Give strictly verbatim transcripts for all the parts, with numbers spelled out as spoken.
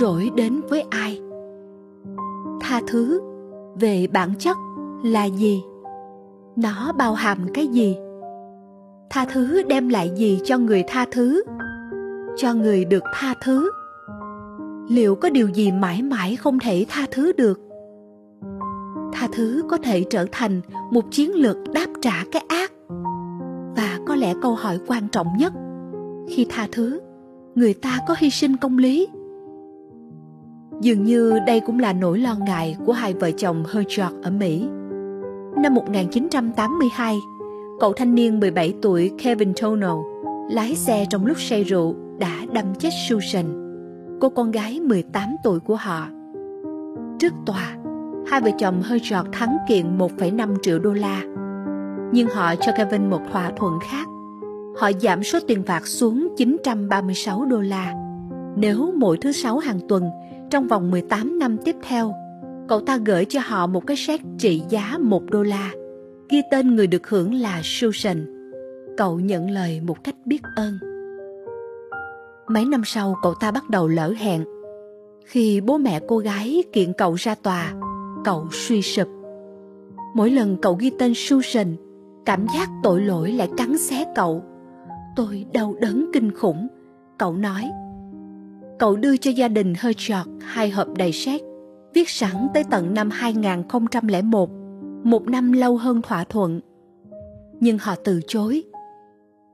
rỗi đến với ai. Tha thứ về bản chất là gì? Nó bao hàm cái gì? Tha thứ đem lại gì cho người tha thứ? Cho người được tha thứ? Liệu có điều gì mãi mãi không thể tha thứ được? Tha thứ có thể trở thành một chiến lược đáp trả cái ác. Và có lẽ câu hỏi quan trọng nhất, khi tha thứ, người ta có hy sinh công lý? Dường như đây cũng là nỗi lo ngại của hai vợ chồng Herzog ở Mỹ. Năm một nghìn chín trăm tám mươi hai, cậu thanh niên mười bảy tuổi Kevin Tunell lái xe trong lúc say rượu đã đâm chết Susan, cô con gái mười tám tuổi của họ. Trước tòa, hai vợ chồng Herzog thắng kiện một phẩy năm triệu đô la. Nhưng họ cho Kevin một thỏa thuận khác. Họ giảm số tiền phạt xuống chín trăm ba mươi sáu đô la. Nếu mỗi thứ Sáu hàng tuần, trong vòng mười tám năm tiếp theo, cậu ta gửi cho họ một cái séc trị giá một đô la, ghi tên người được hưởng là Susan. Cậu nhận lời một cách biết ơn. Mấy năm sau, cậu ta bắt đầu lỡ hẹn. Khi bố mẹ cô gái kiện cậu ra tòa, cậu suy sụp. Mỗi lần cậu ghi tên Susan, cảm giác tội lỗi lại cắn xé cậu. Tôi đau đớn kinh khủng, cậu nói. Cậu đưa cho gia đình Herzog hai hộp đầy séc, viết sẵn tới tận năm hai nghìn không trăm lẻ một, một năm lâu hơn thỏa thuận. Nhưng họ từ chối.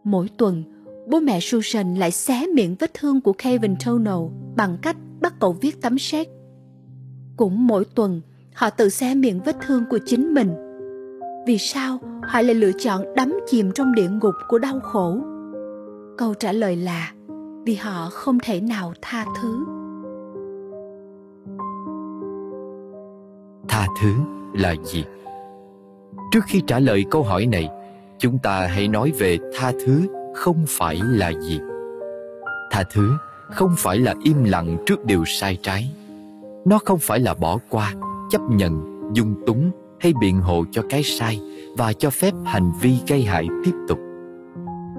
Mỗi tuần, bố mẹ Susan lại xé miệng vết thương của Kevin Tunell bằng cách bắt cậu viết tấm séc. Cũng mỗi tuần, họ tự xé miệng vết thương của chính mình. Vì sao họ lại lựa chọn đắm chìm trong địa ngục của đau khổ? Câu trả lời là vì họ không thể nào tha thứ. Tha thứ là gì? Trước khi trả lời câu hỏi này, chúng ta hãy nói về tha thứ không phải là gì. Tha thứ không phải là im lặng trước điều sai trái. Nó không phải là bỏ qua, chấp nhận, dung túng hay biện hộ cho cái sai và cho phép hành vi gây hại tiếp tục.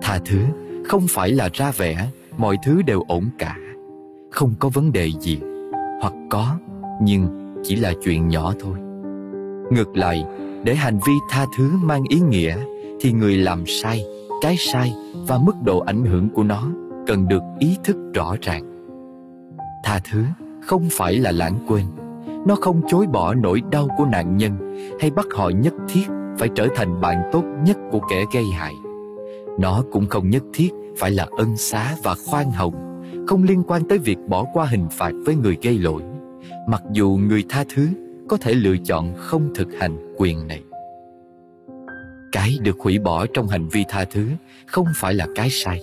Tha thứ không phải là ra vẻ mọi thứ đều ổn cả, không có vấn đề gì, hoặc có nhưng chỉ là chuyện nhỏ thôi. Ngược lại, để hành vi tha thứ mang ý nghĩa thì người làm sai, cái sai và mức độ ảnh hưởng của nó cần được ý thức rõ ràng. Tha thứ không phải là lãng quên. Nó không chối bỏ nỗi đau của nạn nhân hay bắt họ nhất thiết phải trở thành bạn tốt nhất của kẻ gây hại. Nó cũng không nhất thiết phải là ân xá và khoan hồng, không liên quan tới việc bỏ qua hình phạt với người gây lỗi, mặc dù người tha thứ có thể lựa chọn không thực hành quyền này. Cái được hủy bỏ trong hành vi tha thứ không phải là cái sai,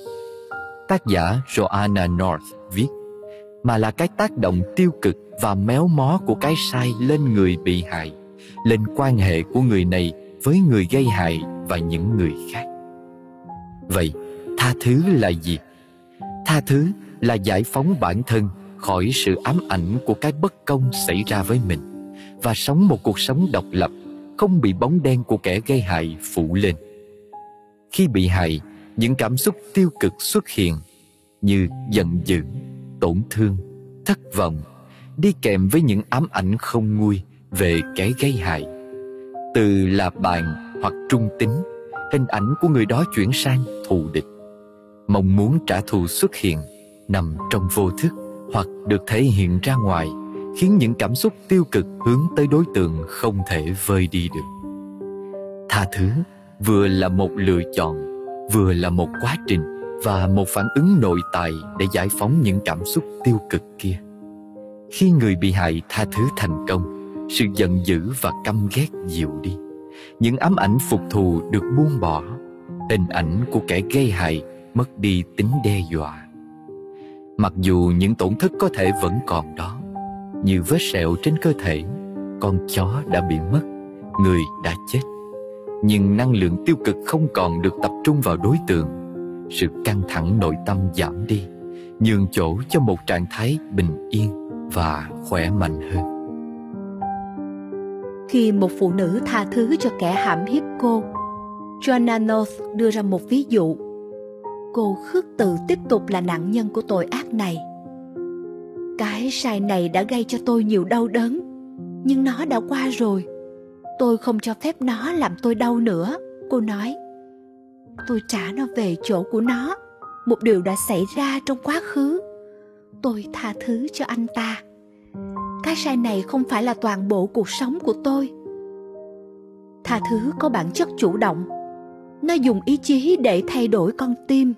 tác giả Joanna North viết, mà là cái tác động tiêu cực và méo mó của cái sai lên người bị hại, lên quan hệ của người này với người gây hại và những người khác. Vậy, tha thứ là gì? Tha thứ là giải phóng bản thân khỏi sự ám ảnh của cái bất công xảy ra với mình và sống một cuộc sống độc lập, không bị bóng đen của kẻ gây hại phủ lên. Khi bị hại, những cảm xúc tiêu cực xuất hiện như giận dữ, tổn thương, thất vọng, đi kèm với những ám ảnh không nguôi về kẻ gây hại. Từ là bạn hoặc trung tín, hình ảnh của người đó chuyển sang thù địch. Mong muốn trả thù xuất hiện, nằm trong vô thức hoặc được thể hiện ra ngoài, khiến những cảm xúc tiêu cực hướng tới đối tượng không thể vơi đi được. Tha thứ vừa là một lựa chọn, vừa là một quá trình và một phản ứng nội tại để giải phóng những cảm xúc tiêu cực kia. Khi người bị hại tha thứ thành công, sự giận dữ và căm ghét dịu đi, những ám ảnh phục thù được buông bỏ, hình ảnh của kẻ gây hại mất đi tính đe dọa. Mặc dù những tổn thất có thể vẫn còn đó, như vết sẹo trên cơ thể, con chó đã bị mất, người đã chết, nhưng năng lượng tiêu cực không còn được tập trung vào đối tượng. Sự căng thẳng nội tâm giảm đi, nhường chỗ cho một trạng thái bình yên và khỏe mạnh hơn. Khi một phụ nữ tha thứ cho kẻ hãm hiếp cô, Joanna North đưa ra một ví dụ. Cô khước từ tiếp tục là nạn nhân của tội ác này. Cái sai này đã gây cho tôi nhiều đau đớn, nhưng nó đã qua rồi. Tôi không cho phép nó làm tôi đau nữa, cô nói. Tôi trả nó về chỗ của nó. Một điều đã xảy ra trong quá khứ. Tôi tha thứ cho anh ta. Cái sai này không phải là toàn bộ cuộc sống của tôi. Tha thứ có bản chất chủ động. Nó dùng ý chí để thay đổi con tim,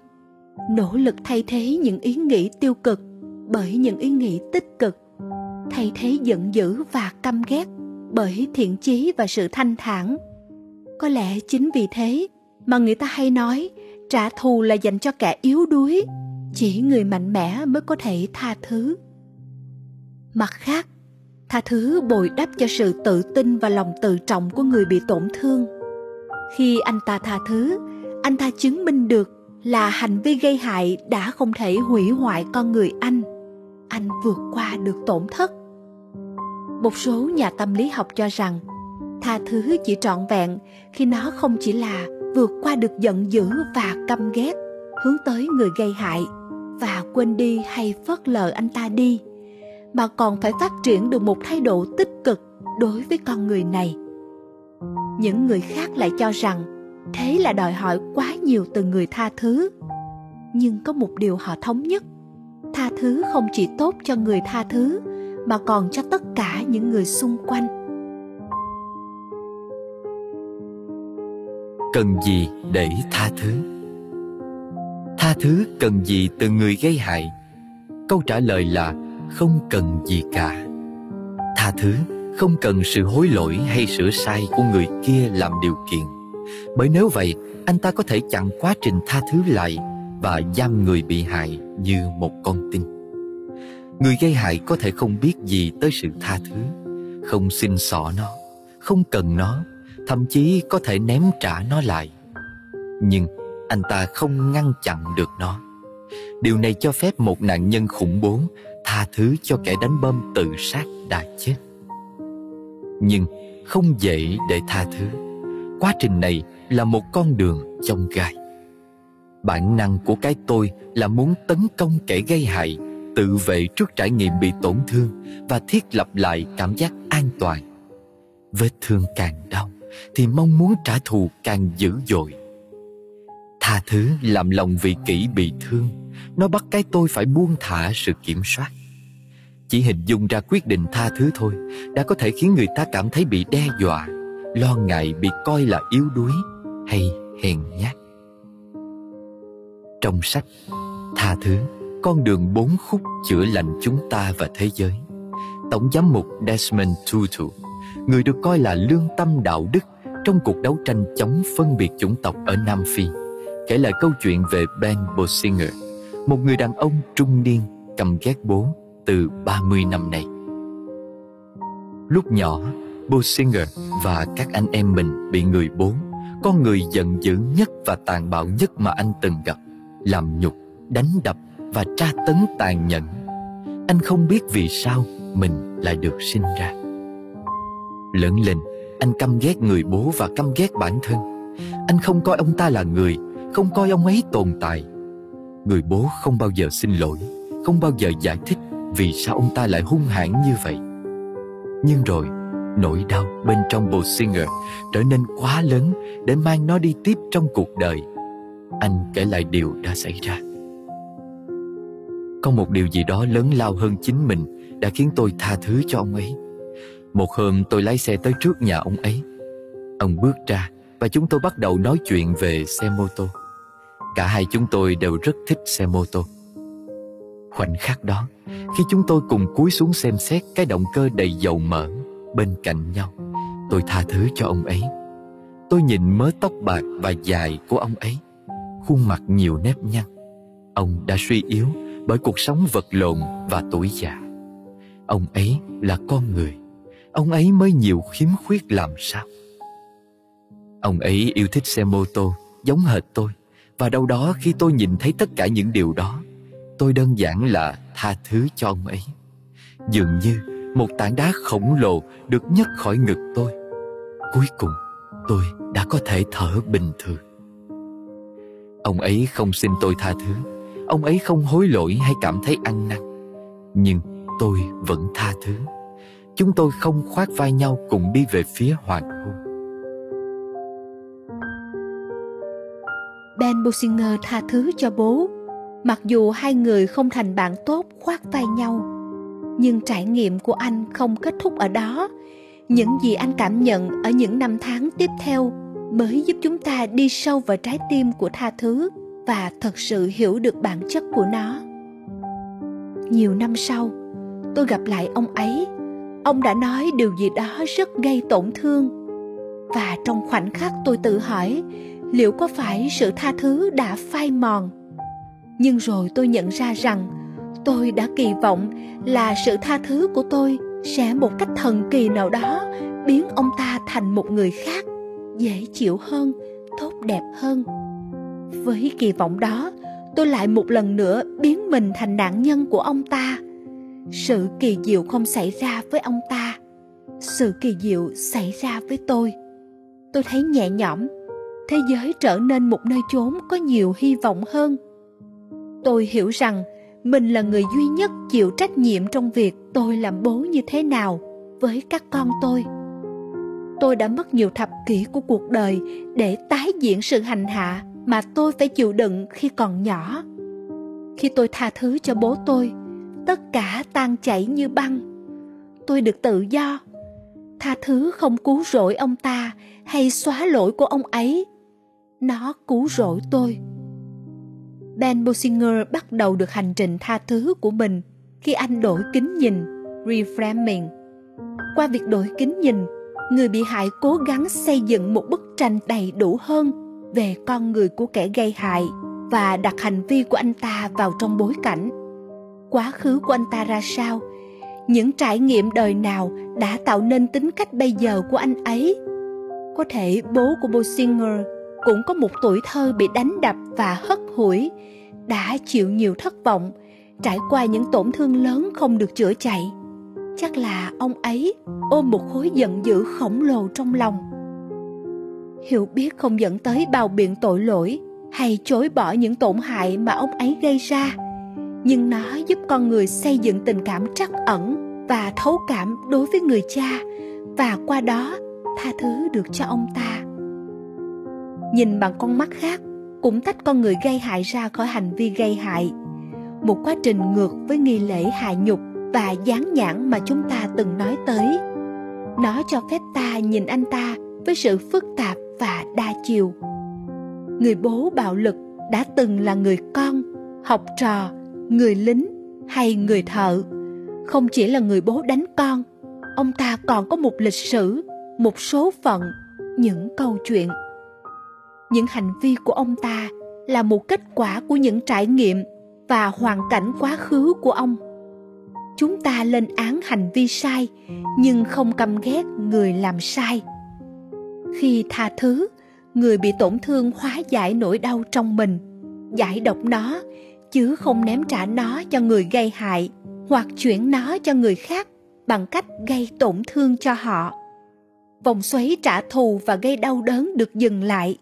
nỗ lực thay thế những ý nghĩ tiêu cực bởi những ý nghĩ tích cực, thay thế giận dữ và căm ghét bởi thiện chí và sự thanh thản. Có lẽ chính vì thế mà người ta hay nói trả thù là dành cho kẻ yếu đuối, chỉ người mạnh mẽ mới có thể tha thứ. Mặt khác, tha thứ bồi đắp cho sự tự tin và lòng tự trọng của người bị tổn thương. Khi anh ta tha thứ, anh ta chứng minh được là hành vi gây hại đã không thể hủy hoại con người anh. Anh vượt qua được tổn thất. Một số nhà tâm lý học cho rằng tha thứ chỉ trọn vẹn khi nó không chỉ là vượt qua được giận dữ và căm ghét hướng tới người gây hại và quên đi hay phớt lờ anh ta đi, mà còn phải phát triển được một thái độ tích cực đối với con người này. Những người khác lại cho rằng thế là đòi hỏi quá nhiều từ người tha thứ. Nhưng có một điều họ thống nhất: tha thứ không chỉ tốt cho người tha thứ mà còn cho tất cả những người xung quanh. Cần gì để tha thứ? Tha thứ cần gì từ người gây hại? Câu trả lời là không cần gì cả. Tha thứ không cần sự hối lỗi hay sửa sai của người kia làm điều kiện. Bởi nếu vậy, anh ta có thể chặn quá trình tha thứ lại và giam người bị hại như một con tin. Người gây hại có thể không biết gì tới sự tha thứ, không xin xỏ nó, không cần nó, thậm chí có thể ném trả nó lại. Nhưng anh ta không ngăn chặn được nó. Điều này cho phép một nạn nhân khủng bố tha thứ cho kẻ đánh bom tự sát đã chết. Nhưng không dễ để tha thứ. Quá trình này là một con đường chông gai. Bản năng của cái tôi là muốn tấn công kẻ gây hại, tự vệ trước trải nghiệm bị tổn thương và thiết lập lại cảm giác an toàn. Vết thương càng đau thì mong muốn trả thù càng dữ dội. Tha thứ làm lòng vị kỷ bị thương. Nó bắt cái tôi phải buông thả sự kiểm soát. Chỉ hình dung ra quyết định tha thứ thôi đã có thể khiến người ta cảm thấy bị đe dọa, lo ngại bị coi là yếu đuối hay hèn nhát. Trong sách Tha thứ, con đường bốn khúc chữa lành chúng ta và thế giới, Tổng giám mục Desmond Tutu, người được coi là lương tâm đạo đức trong cuộc đấu tranh chống phân biệt chủng tộc ở Nam Phi, kể lại câu chuyện về Ben Bosinger, một người đàn ông trung niên căm ghét bố từ ba mươi năm nay. Lúc nhỏ, Bosinger và các anh em mình bị người bố, con người giận dữ nhất và tàn bạo nhất mà anh từng gặp, làm nhục, đánh đập và tra tấn tàn nhẫn. Anh không biết vì sao mình lại được sinh ra. Lớn lên, anh căm ghét người bố và căm ghét bản thân. Anh không coi ông ta là người, không coi ông ấy tồn tại. Người bố không bao giờ xin lỗi, không bao giờ giải thích vì sao ông ta lại hung hãn như vậy. Nhưng rồi, nỗi đau bên trong Bosinger trở nên quá lớn để mang nó đi tiếp trong cuộc đời. Anh kể lại điều đã xảy ra. Có một điều gì đó lớn lao hơn chính mình đã khiến tôi tha thứ cho ông ấy. Một hôm tôi lái xe tới trước nhà ông ấy. Ông bước ra và chúng tôi bắt đầu nói chuyện về xe mô tô. Cả hai chúng tôi đều rất thích xe mô tô. Khoảnh khắc đó, khi chúng tôi cùng cúi xuống xem xét cái động cơ đầy dầu mỡ bên cạnh nhau, tôi tha thứ cho ông ấy. Tôi nhìn mớ tóc bạc và dài của ông ấy, khuôn mặt nhiều nếp nhăn. Ông đã suy yếu bởi cuộc sống vật lộn và tuổi già. Ông ấy là con người. Ông ấy mới nhiều khiếm khuyết làm sao. Ông ấy yêu thích xe mô tô giống hệt tôi. Và đâu đó khi tôi nhìn thấy tất cả những điều đó, tôi đơn giản là tha thứ cho ông ấy. Dường như một tảng đá khổng lồ được nhấc khỏi ngực tôi. Cuối cùng tôi đã có thể thở bình thường. Ông ấy không xin tôi tha thứ. Ông ấy không hối lỗi hay cảm thấy ăn năn. Nhưng tôi vẫn tha thứ. Chúng tôi không khoác vai nhau cùng đi về phía hoàng hôn. Ben Bosinger tha thứ cho bố. Mặc dù hai người không thành bạn tốt khoác vai nhau, nhưng trải nghiệm của anh không kết thúc ở đó. Những gì anh cảm nhận ở những năm tháng tiếp theo mới giúp chúng ta đi sâu vào trái tim của tha thứ và thật sự hiểu được bản chất của nó. Nhiều năm sau, tôi gặp lại ông ấy. Ông đã nói điều gì đó rất gây tổn thương. Và trong khoảnh khắc tôi tự hỏi, liệu có phải sự tha thứ đã phai mòn? Nhưng rồi tôi nhận ra rằng tôi đã kỳ vọng là sự tha thứ của tôi sẽ một cách thần kỳ nào đó biến ông ta thành một người khác, dễ chịu hơn, tốt đẹp hơn. Với kỳ vọng đó, tôi lại một lần nữa biến mình thành nạn nhân của ông ta. Sự kỳ diệu không xảy ra với ông ta. Sự kỳ diệu xảy ra với tôi. Tôi thấy nhẹ nhõm. Thế giới trở nên một nơi chốn có nhiều hy vọng hơn. Tôi hiểu rằng mình là người duy nhất chịu trách nhiệm trong việc tôi làm bố như thế nào với các con tôi. Tôi đã mất nhiều thập kỷ của cuộc đời để tái diễn sự hành hạ mà tôi phải chịu đựng khi còn nhỏ. Khi tôi tha thứ cho bố tôi, tất cả tan chảy như băng. Tôi được tự do. Tha thứ không cứu rỗi ông ta hay xóa lỗi của ông ấy. Nó cứu rỗi tôi. Ben Bosinger bắt đầu được hành trình tha thứ của mình khi anh đổi kính nhìn, reframing. Qua việc đổi kính nhìn, người bị hại cố gắng xây dựng một bức tranh đầy đủ hơn về con người của kẻ gây hại và đặt hành vi của anh ta vào trong bối cảnh. Quá khứ của anh ta ra sao? Những trải nghiệm đời nào đã tạo nên tính cách bây giờ của anh ấy? Có thể bố của Bosinger cũng có một tuổi thơ bị đánh đập và hất hủi, đã chịu nhiều thất vọng, trải qua những tổn thương lớn không được chữa chạy. Chắc là ông ấy ôm một khối giận dữ khổng lồ trong lòng. Hiểu biết không dẫn tới bào biện tội lỗi hay chối bỏ những tổn hại mà ông ấy gây ra, nhưng nó giúp con người xây dựng tình cảm trắc ẩn và thấu cảm đối với người cha, và qua đó tha thứ được cho ông ta. Nhìn bằng con mắt khác cũng tách con người gây hại ra khỏi hành vi gây hại, một quá trình ngược với nghi lễ hạ nhục và dán nhãn mà chúng ta từng nói tới. Nó cho phép ta nhìn anh ta với sự phức tạp và đa chiều. Người bố bạo lực đã từng là người con, học trò, người lính hay người thợ. Không chỉ là người bố đánh con, ông ta còn có một lịch sử, một số phận, những câu chuyện. Những hành vi của ông ta là một kết quả của những trải nghiệm và hoàn cảnh quá khứ của ông. Chúng ta lên án hành vi sai, nhưng không căm ghét người làm sai. Khi tha thứ, người bị tổn thương hóa giải nỗi đau trong mình, giải độc nó, chứ không ném trả nó cho người gây hại hoặc chuyển nó cho người khác bằng cách gây tổn thương cho họ. Vòng xoáy trả thù và gây đau đớn được dừng lại.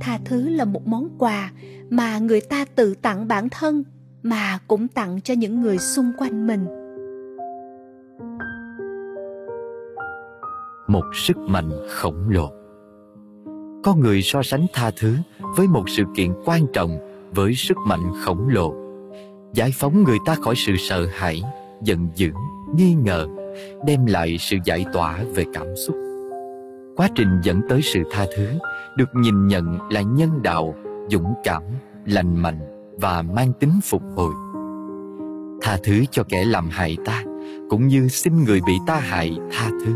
Tha thứ là một món quà mà người ta tự tặng bản thân, mà cũng tặng cho những người xung quanh mình. Một sức mạnh khổng lồ. Có người so sánh tha thứ với một sự kiện quan trọng với sức mạnh khổng lồ, giải phóng người ta khỏi sự sợ hãi, giận dữ, nghi ngờ, đem lại sự giải tỏa về cảm xúc. Quá trình dẫn tới sự tha thứ được nhìn nhận là nhân đạo, dũng cảm, lành mạnh và mang tính phục hồi. Tha thứ cho kẻ làm hại ta cũng như xin người bị ta hại tha thứ,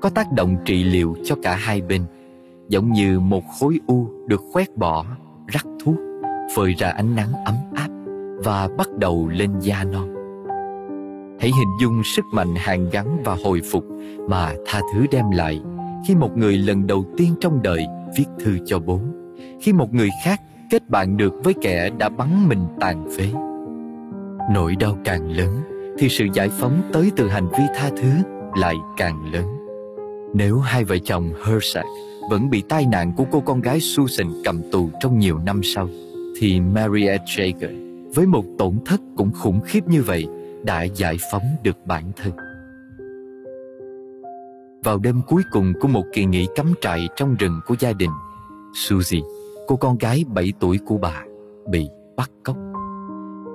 có tác động trị liệu cho cả hai bên, giống như một khối u được khoét bỏ, rắc thuốc, phơi ra ánh nắng ấm áp và bắt đầu lên da non. Hãy hình dung sức mạnh hàn gắn và hồi phục mà tha thứ đem lại khi một người lần đầu tiên trong đời viết thư cho bố, khi một người khác kết bạn được với kẻ đã bắn mình tàn phế. Nỗi đau càng lớn thì sự giải phóng tới từ hành vi tha thứ lại càng lớn. Nếu hai vợ chồng Herzog vẫn bị tai nạn của cô con gái Susan cầm tù trong nhiều năm sau, thì Marietta Jaeger với một tổn thất cũng khủng khiếp như vậy đã giải phóng được bản thân. Vào đêm cuối cùng của một kỳ nghỉ cắm trại trong rừng của gia đình, Suzy, cô con gái bảy tuổi của bà, bị bắt cóc.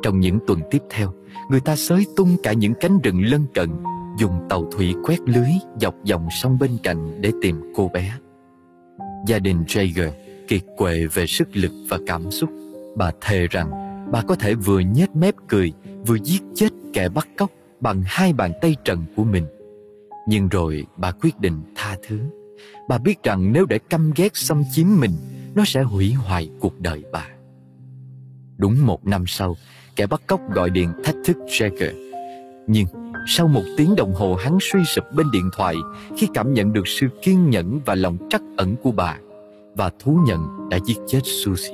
Trong những tuần tiếp theo, người ta xới tung cả những cánh rừng lân cận, dùng tàu thủy quét lưới dọc dòng sông bên cạnh để tìm cô bé. Gia đình Jaeger kiệt quệ về sức lực và cảm xúc. Bà thề rằng bà có thể vừa nhếch mép cười, vừa giết chết kẻ bắt cóc bằng hai bàn tay trần của mình. Nhưng rồi bà quyết định tha thứ. Bà biết rằng nếu để căm ghét xâm chiếm mình, nó sẽ hủy hoại cuộc đời bà. Đúng một năm sau, kẻ bắt cóc gọi điện thách thức Jaeger. Nhưng sau một tiếng đồng hồ, hắn suy sụp bên điện thoại khi cảm nhận được sự kiên nhẫn và lòng trắc ẩn của bà, và thú nhận đã giết chết Suzy.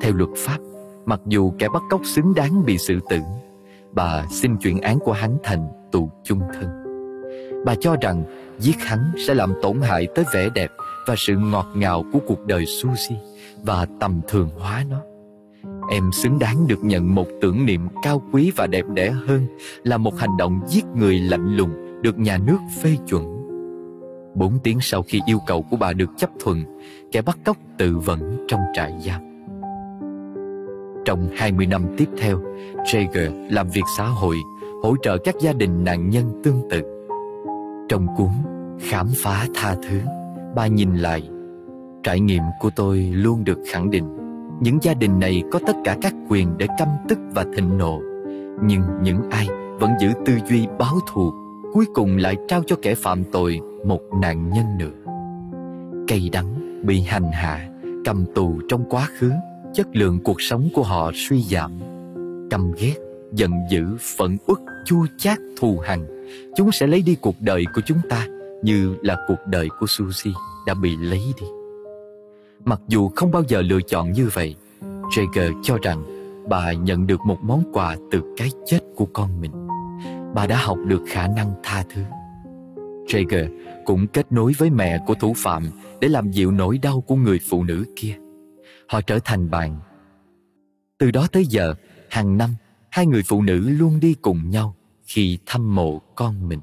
Theo luật pháp, mặc dù kẻ bắt cóc xứng đáng bị xử tử, bà xin chuyển án của hắn thành tù chung thân. Bà cho rằng giết hắn sẽ làm tổn hại tới vẻ đẹp và sự ngọt ngào của cuộc đời Suzy và tầm thường hóa nó. Em xứng đáng được nhận một tưởng niệm cao quý và đẹp đẽ hơn là một hành động giết người lạnh lùng được nhà nước phê chuẩn. Bốn tiếng sau khi yêu cầu của bà được chấp thuận, kẻ bắt cóc tự vẫn trong trại giam. Trong hai mươi năm tiếp theo, Jaeger làm việc xã hội, hỗ trợ các gia đình nạn nhân tương tự. Trong cuốn Khám phá tha thứ, bà nhìn lại: trải nghiệm của tôi luôn được khẳng định, những gia đình này có tất cả các quyền để căm tức và thịnh nộ. Nhưng những ai vẫn giữ tư duy báo thù cuối cùng lại trao cho kẻ phạm tội một nạn nhân nữa. Cay đắng, bị hành hạ, cầm tù trong quá khứ, chất lượng cuộc sống của họ suy giảm. Căm ghét, giận dữ, phẫn uất, chua chát, thù hằn, chúng sẽ lấy đi cuộc đời của chúng ta như là cuộc đời của Suzy đã bị lấy đi. Mặc dù không bao giờ lựa chọn như vậy, Jaeger cho rằng bà nhận được một món quà từ cái chết của con mình. Bà đã học được khả năng tha thứ. Jaeger cũng kết nối với mẹ của thủ phạm để làm dịu nỗi đau của người phụ nữ kia. Họ trở thành bạn. Từ đó tới giờ, hàng năm, hai người phụ nữ luôn đi cùng nhau khi thăm mộ con mình.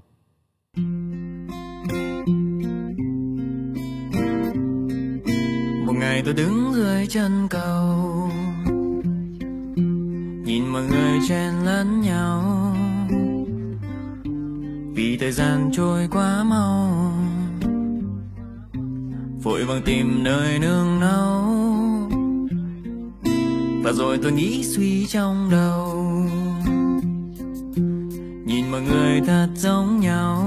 Một ngày tôi đứng dưới chân cầu, nhìn mọi người chen lấn nhau, vì thời gian trôi quá mau, vội vàng tìm nơi nương náu. Và rồi tôi nghĩ suy trong đầu, nhìn mọi người thật giống nhau,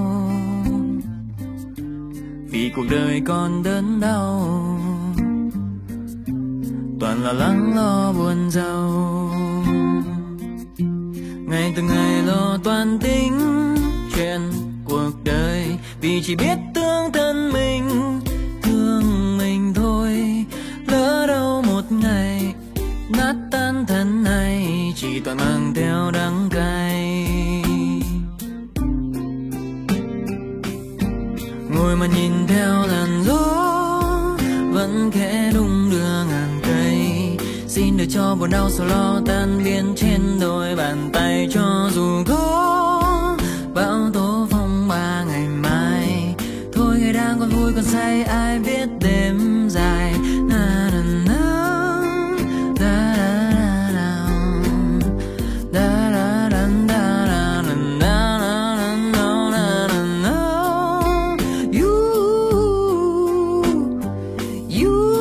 vì cuộc đời còn đớn đau, toàn là lắng lo buồn rầu. Ngày từng ngày lo toan tính chuyện cuộc đời, vì chỉ biết thương thân mình, thương mình thôi. Lỡ đâu một ngày nát tan thân này, chỉ toàn mang theo đắng cay. Ngồi mà nhìn theo làn gió vẫn khẽ đung đưa ngàn cây, xin được cho buồn đau sầu lo tan biến trên đôi bàn tay. Cho dù có bão tố phong ba ngày mai, thôi ngày đang còn vui còn say, ai biết đêm dài. Na na na da da da da da da da da da da da. You you.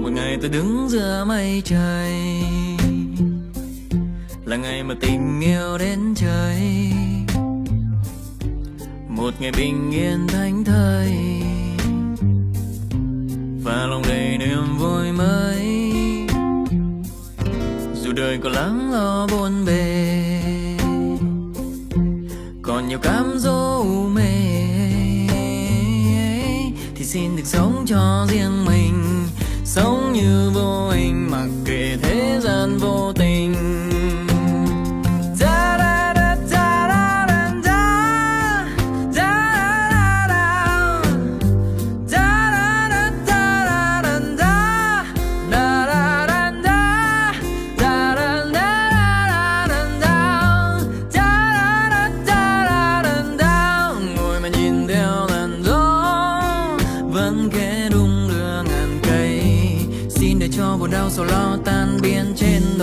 Một ngày tôi đứng giữa mây trời, là ngày mà tình yêu đến trời. Một ngày bình yên thánh thơi, và lòng đầy niềm vui mới, dù đời còn lắng lo buồn bề, còn nhiều cám dỗ u mê, thì xin được sống cho riêng mình, sống như vô hình mặc kệ thế gian vô tình. Da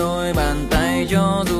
đôi bàn tay cho